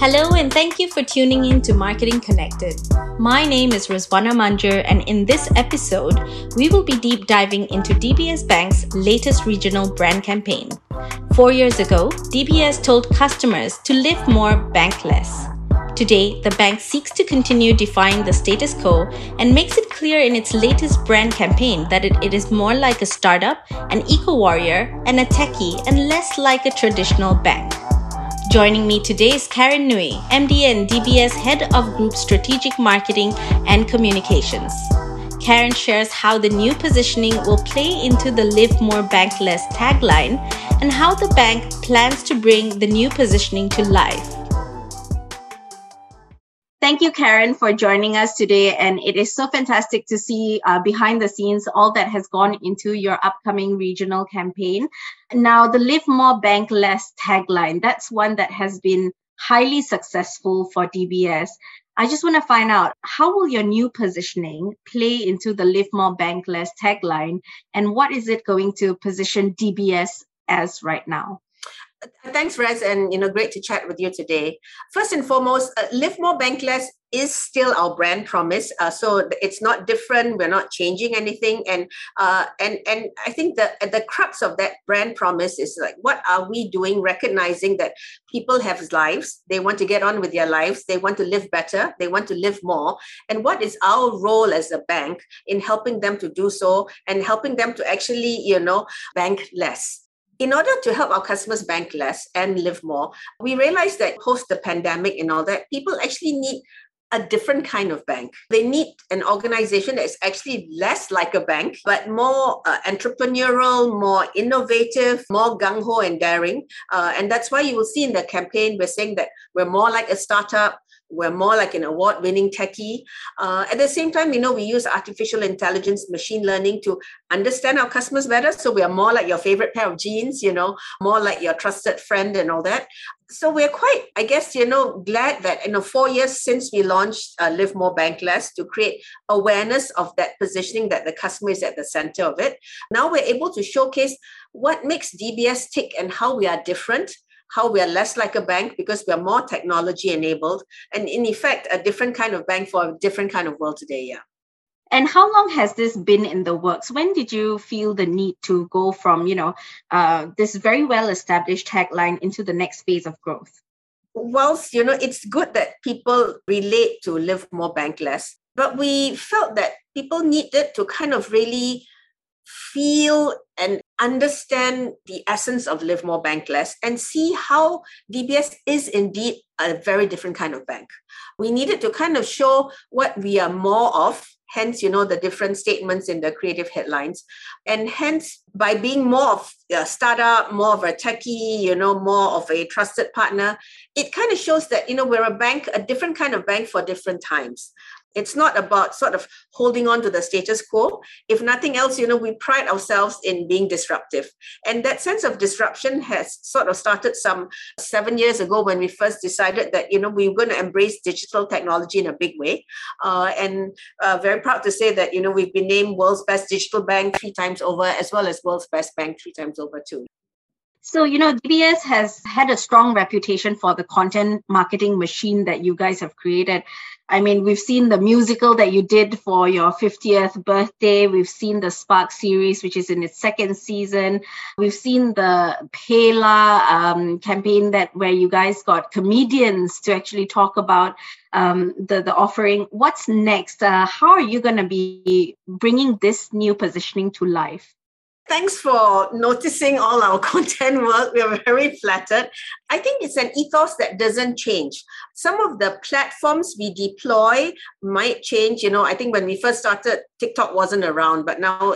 Hello and thank you for tuning in to Marketing Connected. My name is Roswana Manjur, and in this episode, we will be deep diving into DBS Bank's latest regional brand campaign. 4 years ago, DBS told customers to live more, bank less. Today, the bank seeks to continue defying the status quo and makes it clear in its latest brand campaign that it is more like a startup, an eco-warrior, and a techie, and less like a traditional bank. Joining me today is Karen Nui, MD and DBS Head of Group Strategic Marketing and Communications. Karen shares how the new positioning will play into the Live More Bank Less tagline and how the bank plans to bring the new positioning to life. Thank you, Karen, for joining us today. And it is so fantastic to see behind the scenes all that has gone into your upcoming regional campaign. Now, the Live More Bank Less tagline, that's one that has been highly successful for DBS. I just want to find out, how will your new positioning play into the Live More Bank Less tagline? And what is it going to position DBS as right now? Thanks, Rez, and great to chat with you today. First and foremost, Live More Bank Less is still our brand promise, so it's not different. We're not changing anything, and I think the crux of that brand promise is like, what are we doing? Recognizing that people have lives, they want to get on with their lives, they want to live better, they want to live more, and what is our role as a bank in helping them to do so and helping them to actually bank less. In order to help our customers bank less and live more, we realized that post the pandemic and all that, people actually need a different kind of bank. They need an organization that is actually less like a bank, but more entrepreneurial, more innovative, more gung-ho and daring. And that's why you will see in the campaign, we're saying that we're more like a startup, we're more like an award-winning techie. At the same time, we use artificial intelligence, machine learning to understand our customers better. So we are more like your favorite pair of jeans, more like your trusted friend and all that. So we're quite, glad that 4 years since we launched Live More Bank Less to create awareness of that positioning that the customer is at the center of it. Now we're able to showcase what makes DBS tick and how we are different, how we are less like a bank because we are more technology enabled, and in effect, a different kind of bank for a different kind of world today. Yeah. And how long has this been in the works? When did you feel the need to go from, this very well-established tagline into the next phase of growth? Whilst, it's good that people relate to Live More Bank Less, but we felt that people needed to kind of really feel and understand the essence of Live More Bank Less and see how DBS is indeed a very different kind of bank. We needed to kind of show what we are more of, hence, the different statements in the creative headlines. And hence, by being more of a startup, more of a techie, more of a trusted partner, it kind of shows that, we're a bank, a different kind of bank for different times. It's not about sort of holding on to the status quo. If nothing else, we pride ourselves in being disruptive. And that sense of disruption has sort of started some 7 years ago when we first decided that, we were going to embrace digital technology in a big way. And very proud to say that, we've been named World's Best Digital Bank 3 times over, as well as World's Best Bank 3 times over too. So, DBS has had a strong reputation for the content marketing machine that you guys have created. I mean, we've seen the musical that you did for your 50th birthday. We've seen the Spark series, which is in its second season. We've seen the Pela campaign where you guys got comedians to actually talk about the offering. What's next? How are you going to be bringing this new positioning to life? Thanks for noticing all our content work. We are very flattered. I think it's an ethos that doesn't change. Some of the platforms we deploy might change. I think when we first started, TikTok wasn't around, but now,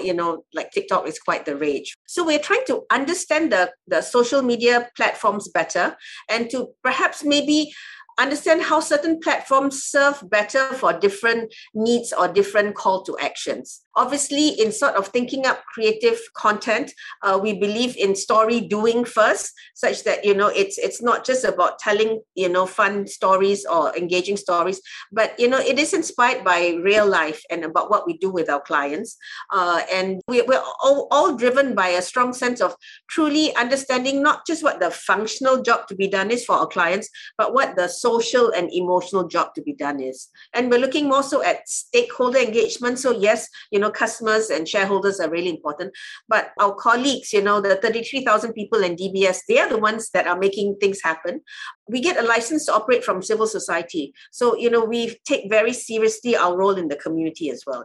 TikTok is quite the rage. So we're trying to understand the social media platforms better and to perhaps maybe understand how certain platforms serve better for different needs or different call to actions. Obviously, in sort of thinking up creative content, we believe in story doing first, such that, it's not just about telling, fun stories or engaging stories, but, it is inspired by real life and about what we do with our clients. And we're all driven by a strong sense of truly understanding not just what the functional job to be done is for our clients, but what the social and emotional job to be done is. And we're looking more so at stakeholder engagement. So yes, customers and shareholders are really important, but our colleagues, the 33,000 people in DBS, they are the ones that are making things happen. We get a license to operate from civil society. So, we take very seriously our role in the community as well.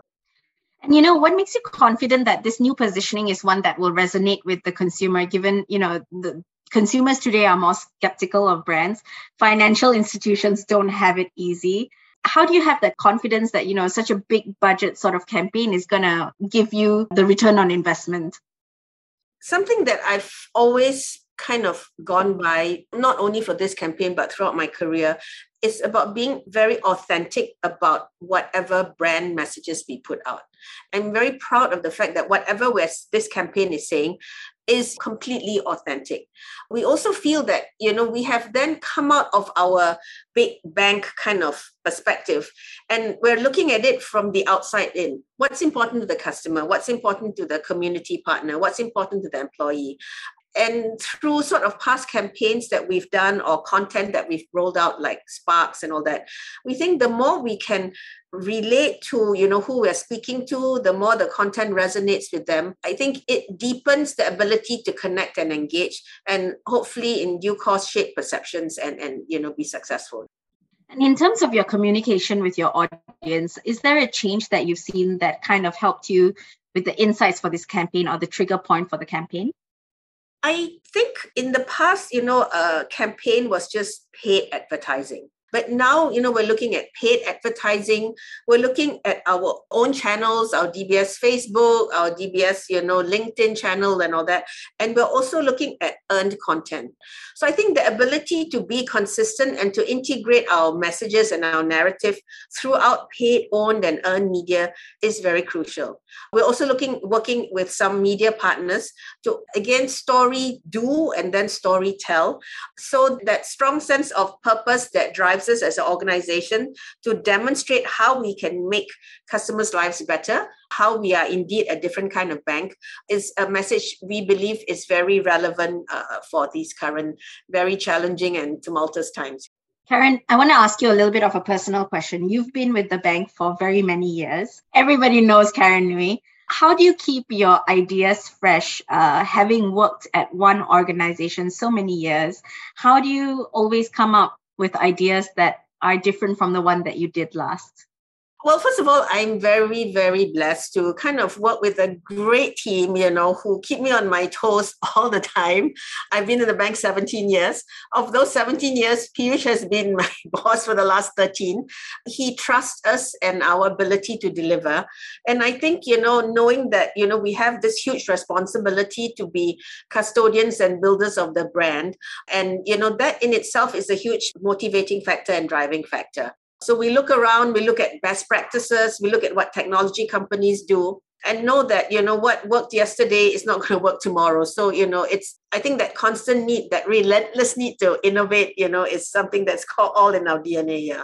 And what makes you confident that this new positioning is one that will resonate with the consumer, given, the consumers today are more skeptical of brands. Financial institutions don't have it easy. How do you have that confidence that, such a big budget sort of campaign is going to give you the return on investment? Something that I've always kind of gone by, not only for this campaign, but throughout my career, is about being very authentic about whatever brand messages we put out. I'm very proud of the fact that whatever this campaign is saying is completely authentic. We also feel that, we have then come out of our big bank kind of perspective, and we're looking at it from the outside in. What's important to the customer? What's important to the community partner? What's important to the employee? And through sort of past campaigns that we've done or content that we've rolled out, like Sparks and all that, we think the more we can relate to, who we're speaking to, the more the content resonates with them. I think it deepens the ability to connect and engage, and hopefully in due course shape perceptions and be successful. And in terms of your communication with your audience, is there a change that you've seen that kind of helped you with the insights for this campaign or the trigger point for the campaign? I think in the past, a campaign was just paid advertising. But now, we're looking at paid advertising. We're looking at our own channels, our DBS Facebook, our DBS, LinkedIn channel and all that. And we're also looking at earned content. So I think the ability to be consistent and to integrate our messages and our narrative throughout paid, owned and earned media is very crucial. We're also working with some media partners to, again, story do and then story tell. So that strong sense of purpose that drives us as an organization to demonstrate how we can make customers' lives better, how we are indeed a different kind of bank, is a message we believe is very relevant for these current very challenging and tumultuous times. Karen, I want to ask you a little bit of a personal question. You've been with the bank for very many years. Everybody knows Karen Nui. How do you keep your ideas fresh, having worked at one organization so many years? How do you always come up with ideas that are different from the one that you did last? Well, first of all, I'm very, very blessed to kind of work with a great team, who keep me on my toes all the time. I've been in the bank 17 years. Of those 17 years, Piyush has been my boss for the last 13. He trusts us and our ability to deliver. And I think, knowing that, we have this huge responsibility to be custodians and builders of the brand. And, that in itself is a huge motivating factor and driving factor. So we look around, we look at best practices, we look at what technology companies do, and know that, what worked yesterday is not going to work tomorrow. So, it's, I think that constant need, that relentless need to innovate, is something that's all in our DNA, yeah.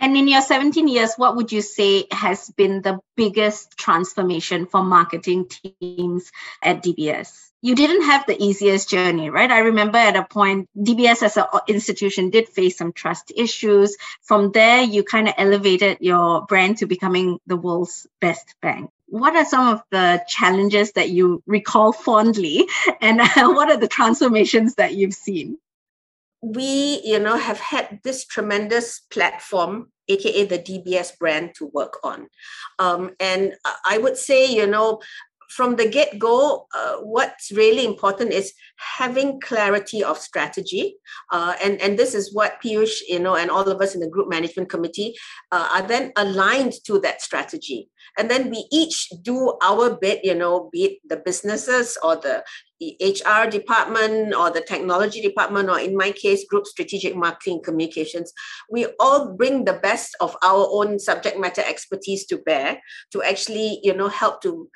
And in your 17 years, what would you say has been the biggest transformation for marketing teams at DBS? You didn't have the easiest journey, right? I remember at a point, DBS as an institution did face some trust issues. From there, you kind of elevated your brand to becoming the world's best bank. What are some of the challenges that you recall fondly? And what are the transformations that you've seen? We, have had this tremendous platform, aka the DBS brand, to work on. And I would say, from the get-go, what's really important is having clarity of strategy. And this is what Piyush, and all of us in the group management committee are then aligned to that strategy. And then we each do our bit, be it the businesses or the HR department or the technology department, or in my case, group strategic marketing communications. We all bring the best of our own subject matter expertise to bear to actually, help to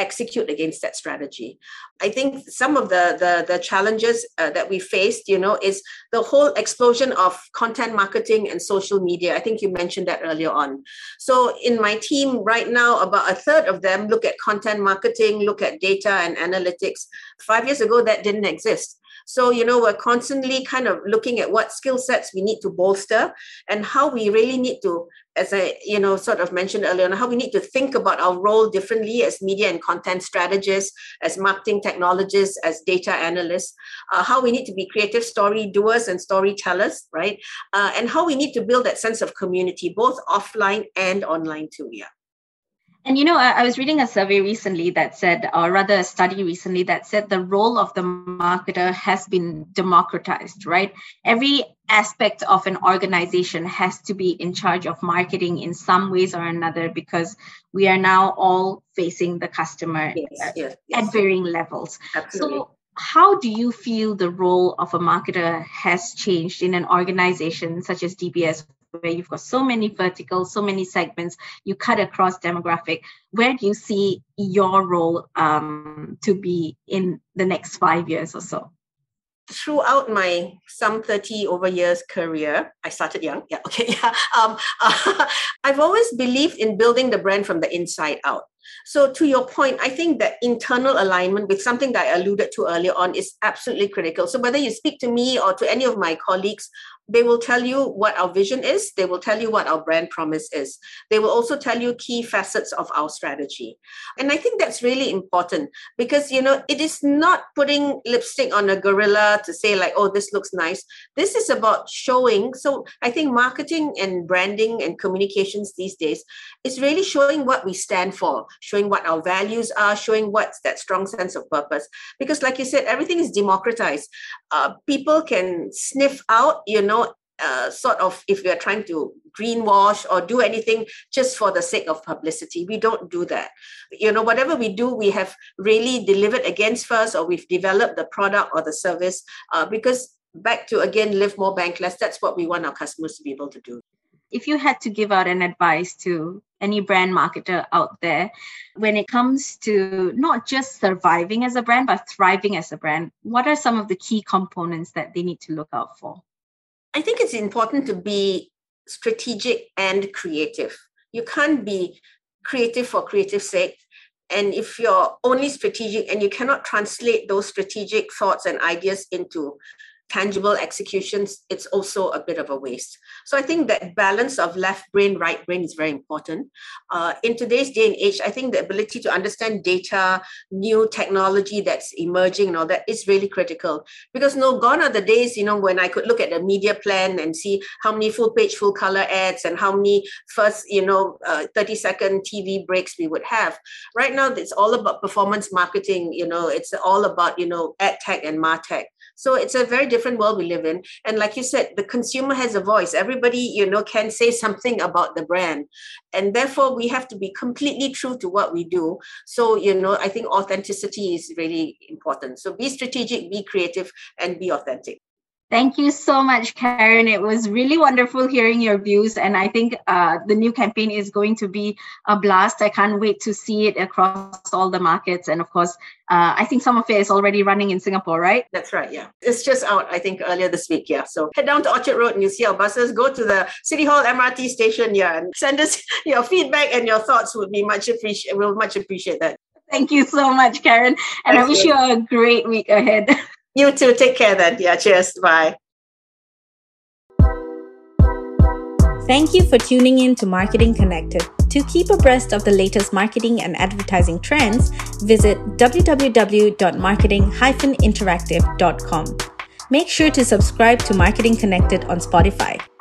execute against that strategy. I think some of the challenges that we faced, is the whole explosion of content marketing and social media. I think you mentioned that earlier on. So in my team right now, about a third of them look at content marketing, look at data and analytics. 5 years ago, that didn't exist. So, you know, we're constantly kind of looking at what skill sets we need to bolster and how we really need to, as I, you know, sort of mentioned earlier on, how we need to think about our role differently as media and content strategists, as marketing technologists, as data analysts, how we need to be creative story doers and storytellers, right? And how we need to build that sense of community, both offline and online too, yeah. And, you know, I was reading a survey recently that said, or rather a study recently that said the role of the marketer has been democratized, right? Every aspect of an organization has to be in charge of marketing in some ways or another, because we are now all facing the customer at varying levels. Absolutely. So how do you feel the role of a marketer has changed in an organization such as DBS, where you've got so many verticals, so many segments, you cut across demographic? Where do you see your role to be in the next 5 years or so? Throughout my some 30 over years career, I started young. I've always believed in building the brand from the inside out. So to your point, I think that internal alignment with something that I alluded to earlier on is absolutely critical. So whether you speak to me or to any of my colleagues, they will tell you what our vision is. They will tell you what our brand promise is. They will also tell you key facets of our strategy. And I think that's really important because, you know, it is not putting lipstick on a gorilla to say like, oh, this looks nice. This is about showing. So I think marketing and branding and communications these days is really showing what we stand for, showing what our values are, showing what's that strong sense of purpose. Because like you said, everything is democratized. People can sniff out, you know, sort of if you're trying to greenwash or do anything just for the sake of publicity. We don't do that. You know, whatever we do, we have really delivered against first, or we've developed the product or the service because back to, again, live more, bank less. That's what we want our customers to be able to do. If you had to give out an advice to any brand marketer out there, when it comes to not just surviving as a brand, but thriving as a brand, what are some of the key components that they need to look out for? I think it's important to be strategic and creative. You can't be creative for creative's sake. And if you're only strategic and you cannot translate those strategic thoughts and ideas into tangible executions, it's also a bit of a waste. So I think that balance of left brain, right brain is very important. In today's day and age, I think the ability to understand data, new technology that's emerging and all that is really critical. Because no, gone are the days, you know, when I could look at a media plan and see how many full page, full color ads and how many first, you know, 30 second TV breaks we would have. Right now, it's all about performance marketing. You know, it's all about, you know, ad tech and martech. So it's a very different world we live in. And like you said, the consumer has a voice. Everybody, you know, can say something about the brand. And therefore, we have to be completely true to what we do. So, you know, I think authenticity is really important. So be strategic, be creative, and be authentic. Thank you so much, Karen. It was really wonderful hearing your views. And I think the new campaign is going to be a blast. I can't wait to see it across all the markets. And of course, I think some of it is already running in Singapore, right? That's right, yeah. It's just out, I think, earlier this week, yeah. So head down to Orchard Road and you see our buses. Go to the City Hall MRT station, yeah, and send us your feedback and your thoughts. Would be much appreciated. We'll much appreciate that. Thank you so much, Karen. And I wish you a great week ahead. You too. Take care then. Yeah, cheers. Bye. Thank you for tuning in to Marketing Connected. To keep abreast of the latest marketing and advertising trends, visit www.marketing-interactive.com. Make sure to subscribe to Marketing Connected on Spotify.